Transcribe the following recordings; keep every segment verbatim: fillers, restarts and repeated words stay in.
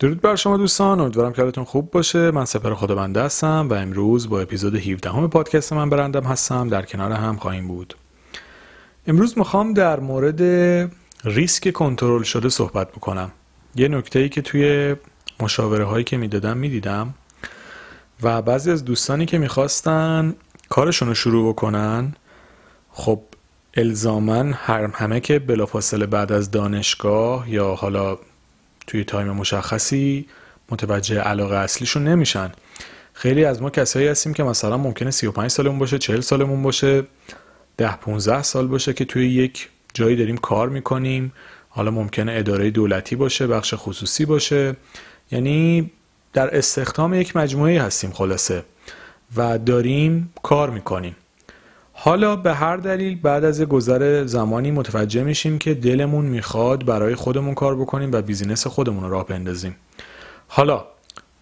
درود بر شما دوستان، امیدوارم که حالتون خوب باشه. من سپر خدابنده هستم و امروز با اپیزود هفده همه پادکست من برندم هستم، در کنار هم خواهیم بود. امروز میخوام در مورد ریسک کنترل شده صحبت بکنم. یه نکته‌ای که توی مشاوره هایی که میدادم میدیدم و بعضی از دوستانی که میخواستن کارشون رو شروع بکنن، خب الزامن هر همه که بلافاصله بعد از دانشگاه یا حالا توی تایم مشخصی متوجه علاقه اصلیشون نمیشن. خیلی از ما کسایی هستیم که مثلا ممکنه سی و پنج سالمون باشه، چهل سالمون باشه، ده پانزده سال باشه که توی یک جایی داریم کار میکنیم. حالا ممکنه اداره دولتی باشه، بخش خصوصی باشه، یعنی در استخدام یک مجموعه هستیم خلاصه و داریم کار میکنیم. حالا به هر دلیل بعد از گذر زمانی متوجه میشیم که دلمون میخواد برای خودمون کار بکنیم و بیزینس خودمون رو راه بندازیم. حالا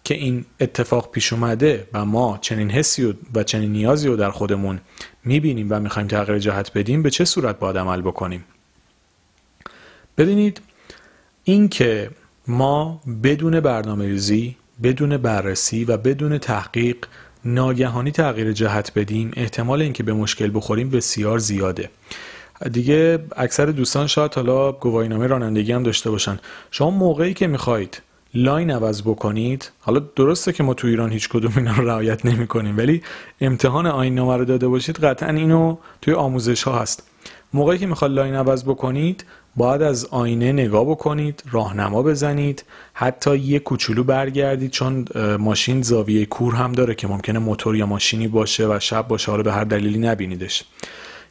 که این اتفاق پیش اومده و ما چنین حسی و چنین نیازی رو در خودمون میبینیم و میخوایم تغییر جهت بدیم، به چه صورت باید عمل بکنیم؟ ببینید، این که ما بدون برنامه‌ریزی، بدون بررسی و بدون تحقیق ناگهانی تغییر جهت بدیم، احتمال اینکه به مشکل بخوریم بسیار زیاده. دیگه اکثر دوستان شاید حالا گواهینامه رانندگی هم داشته باشن. شما موقعی که میخواید لاین عوض بکنید، حالا درسته که ما تو ایران هیچ کدوم اینا رو رعایت نمی کنیم، ولی امتحان آیین نامه رو داده باشید قطعا اینو توی آموزش ها هست. موقعی که میخواید لاین عوض بکنید، باید از آینه نگاه بکنید، راهنما بزنید، حتی یه کوچولو برگردید، چون ماشین زاویه کور هم داره که ممکنه موتور یا ماشینی باشه و شب باشه، حالا به هر دلیلی نبینیدش.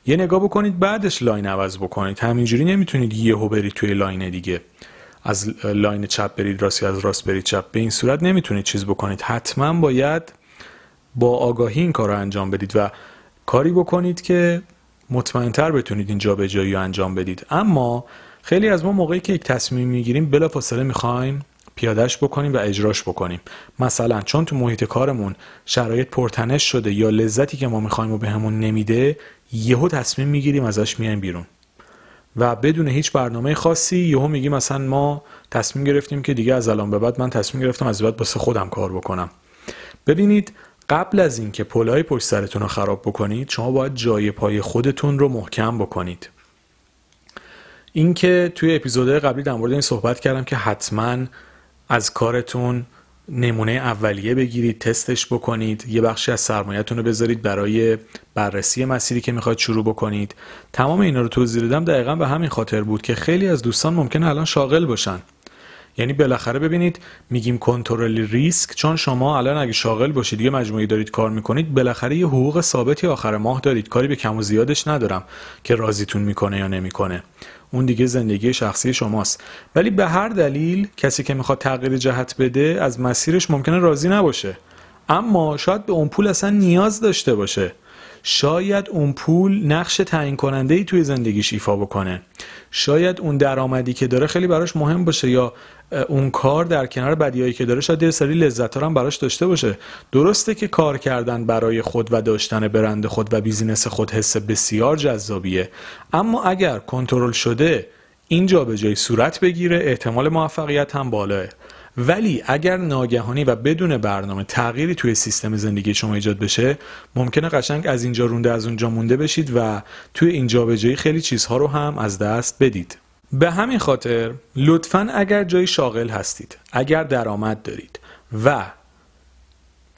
یه نگاه بکنید، بعدش لاین عوض بکنید. همینجوری نمیتونید یهو برید توی لاین دیگه، از لاین چپ برید راست یا از راست برید چپ. به این صورت نمیتونید چیز بکنید. حتما باید با آگاهی این کارو انجام بدید و کاری بکنید که مطمئن‌تر بتونید این جابجایی رو انجام بدید. اما خیلی از ما موقعی که یک تصمیم میگیریم بلافاصله میخوایم پیادهش بکنیم و اجراش بکنیم، مثلا چون تو محیط کارمون شرایط پرتنش شده یا لذتی که ما میخوایم رو بهمون نمیده، یهو تصمیم میگیریم ازش میایم بیرون و بدون هیچ برنامه خاصی یهو میگیم مثلا ما تصمیم گرفتیم که دیگه از الان به بعد من تصمیم گرفتم از بعد واسه خودم کار بکنم. ببینید، قبل از اینکه پلهای پشت سرتون رو خراب بکنید، شما باید جای پای خودتون رو محکم بکنید. اینکه توی اپیزود قبلی در مورد این صحبت کردم که حتما از کارتون نمونه اولیه بگیرید، تستش بکنید، یه بخشی از سرمایه‌تون رو بذارید برای بررسی مسیری که میخواید شروع بکنید. تمام اینا رو توضیح دادم دقیقاً به همین خاطر بود که خیلی از دوستان ممکنه الان شاغل باشن. یعنی بالاخره ببینید، میگیم کنترل ریسک، چون شما الان اگه شاغل باشید، یه مجموعی دارید کار میکنید، بالاخره یه حقوق ثابتی آخر ماه دارید. کاری به کم و زیادش ندارم که راضیتون میکنه یا نمیکنه، اون دیگه زندگی شخصی شماست. ولی به هر دلیل کسی که میخواد تغییر جهت بده از مسیرش ممکنه راضی نباشه، اما شاید به اون پول اصلا نیاز داشته باشه، شاید اون پول نقش تعیین کننده‌ای توی زندگیش ایفا بکنه، شاید اون درآمدی که داره خیلی براش مهم باشه، یا اون کار در کنار بدیایی که داره شاید یه سری لذت‌ها هم براش داشته باشه. درسته که کار کردن برای خود و داشتن برند خود و بیزینس خود حس بسیار جذابیه، اما اگر کنترل شده این جابجایی صورت بگیره، احتمال موفقیت هم بالاه. ولی اگر ناگهانی و بدون برنامه تغییری توی سیستم زندگی شما ایجاد بشه، ممکنه قشنگ از اینجا رونده از اونجا مونده بشید و توی این جابجایی خیلی چیزها رو هم از دست بدید. به همین خاطر لطفاً اگر جای شاغل هستید، اگر درآمد دارید و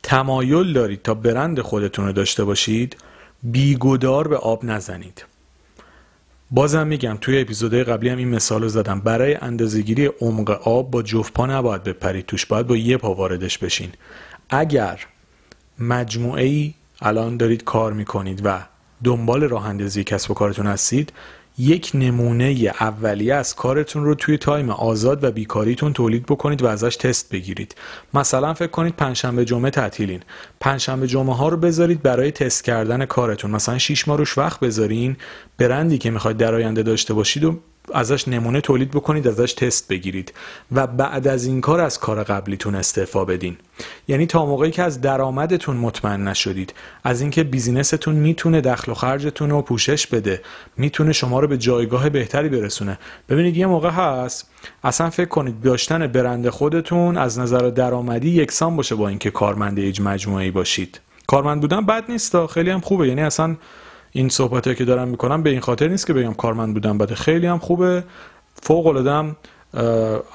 تمایل دارید تا برند خودتون رو داشته باشید، بیگدار به آب نزنید. بازم میگم، توی اپیزودهای قبلی هم این مثال رو زدم، برای اندازه‌گیری عمق آب با جفت پا نباید بپرید توش، باید با یه پا واردش بشین. اگر مجموعه‌ای الان دارید کار میکنید و دنبال راه اندازی کسب و کارتون هستید، یک نمونه اولیه از کارتون رو توی تایم آزاد و بیکاریتون تولید بکنید و ازش تست بگیرید. مثلا فکر کنید پنجشنبه جمعه تعطیلین، پنجشنبه جمعه ها رو بذارید برای تست کردن کارتون، مثلا شش ماه روش وقت بذارین، برندی که میخواید در آینده داشته باشید و ازش نمونه تولید بکنید، ازش تست بگیرید و بعد از این کار از کار قبلیتون استعفا بدین. یعنی تا موقعی که از درآمدتون مطمئن نشدید، از اینکه بیزینستون میتونه دخل و خرجتون رو پوشش بده، میتونه شما رو به جایگاه بهتری برسونه. ببینید یه موقع هست اصلا فکر کنید داشتن برند خودتون از نظر درآمدی یکسان باشه با اینکه کارمند یک مجموعه‌ای باشید. کارمند بودن بد نیست، خیلی هم خوبه. یعنی اصلا این صحبتایی که دارم میکنم به این خاطر نیست که بگم کارمند بودن بده، خیلی هم خوبه. فوق العاده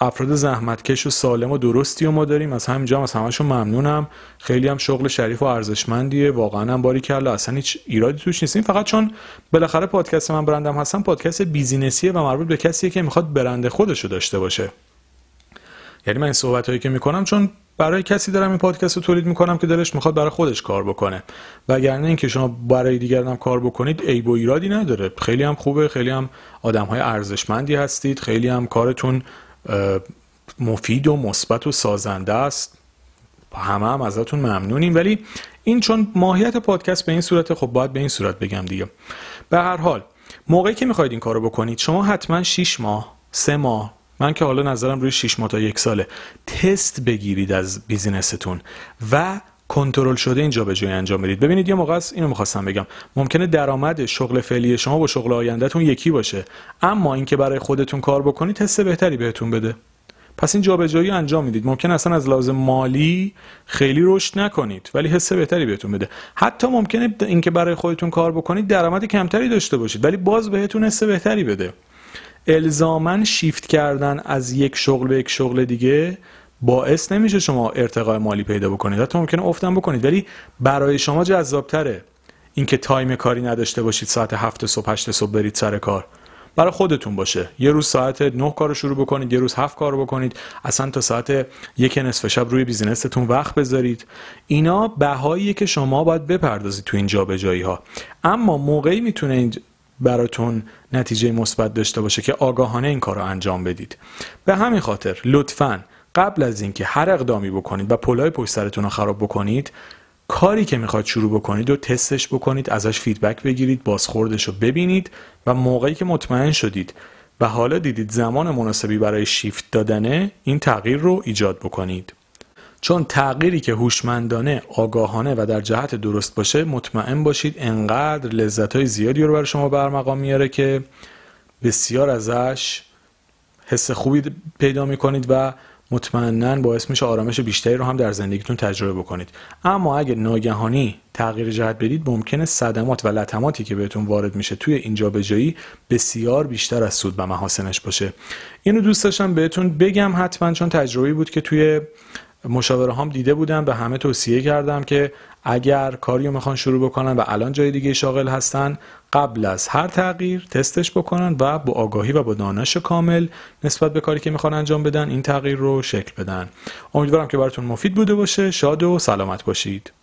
افراد زحمتکش و سالم و درستی و ما داریم، از همینجا از همشون ممنونم. خیلی هم شغل شریف و ارزشمندیه واقعا، هم باریکلا، اصلا هیچ ایرادی توش نیست. فقط چون بالاخره پادکست من برندم هستم، پادکست بیزینسیه و مربوط به کسیه که میخواد برند خودشو داشته باشه. یعنی من این صحبتایی که میکنم چون برای کسی دارم این پادکست رو تولید میکنم که دلش میخواد برای خودش کار بکنه، وگرنه اینکه شما برای دیگران هم کار بکنید عیب و ایرادی نداره، خیلی هم خوبه، خیلی هم آدمهای ارزشمندی هستید، خیلی هم کارتون مفید و مثبت و سازنده است، همه هم ازتون ممنونیم. ولی این چون ماهیت پادکست به این صورت، خب باید به این صورت بگم دیگه. به هر حال موقعی که میخواید این کارو بکنید، شما حتما شش ماه، سه ماه، من که حالا نظرم روی شش ماه تا یک ساله، تست بگیرید از بیزینستون و کنترل شده اینجا به جای انجام بدید. ببینید یه موقع اینو می‌خواستم بگم، ممکنه درآمد شغل فعلی شما با شغل آیندهتون یکی باشه، اما اینکه برای خودتون کار بکنید تست بهتری بهتون بده، پس این جابجایی انجام میدید. ممکن اصلا از لحاظ مالی خیلی رشد نکنید، ولی حس بهتری بهتون بده. حتی ممکنه اینکه برای خودتون کار بکنید درآمد کمتری داشته باشید، ولی باز بهتون حس بهتری بده. الزاماً شیفت کردن از یک شغل به یک شغل دیگه باعث نمیشه شما ارتقای مالی پیدا بکنید، حتی ممکنه افتم بکنید، ولی برای شما جذاب‌تره اینکه تایم کاری نداشته باشید، ساعت هفت صبح هشت صبح برید سر کار، برای خودتون باشه. یه روز ساعت نه کارو شروع بکنید، یه روز هفت کارو بکنید، اصلا تا ساعت یک نصف شب روی بیزینستون وقت بذارید. اینا بهاییه که شما باید بپردازید تو این جابجایی‌ها. اما موقعی میتونه این براتون نتیجه مثبت داشته باشه که آگاهانه این کار رو انجام بدید. به همین خاطر لطفاً قبل از اینکه هر اقدامی بکنید و پلای پشت سرتون رو خراب بکنید، کاری که میخواید شروع بکنید و تستش بکنید، ازش فیدبک بگیرید، بازخوردش رو ببینید و موقعی که مطمئن شدید و حالا دیدید زمان مناسبی برای شیفت دادنه، این تغییر رو ایجاد بکنید. چون تغییری که هوشمندانه، آگاهانه و در جهت درست باشه، مطمئن باشید انقدر لذت‌های زیادی رو برای شما برمقام میاره که بسیار ازش حس خوبی پیدا می‌کنید و مطمئناً باعث میشه آرامش بیشتری رو هم در زندگیتون تجربه بکنید. اما اگه ناگهانی تغییر جهت بدید، ممکنه صدمات و لطماتی که بهتون وارد میشه توی این جابجایی بسیار بیشتر از سود و محاسنش باشه. اینو دوست داشتم بهتون بگم حتماً، چون تجربه‌ای بود که توی مشاوره هم دیده بودم، به همه توصیه کردم که اگر کاریو میخوان شروع بکنن و الان جای دیگه شاغل هستن، قبل از هر تغییر تستش بکنن و با آگاهی و با دانش کامل نسبت به کاری که میخوان انجام بدن این تغییر رو شکل بدن. امیدوارم که براتون مفید بوده باشه. شاد و سلامت باشید.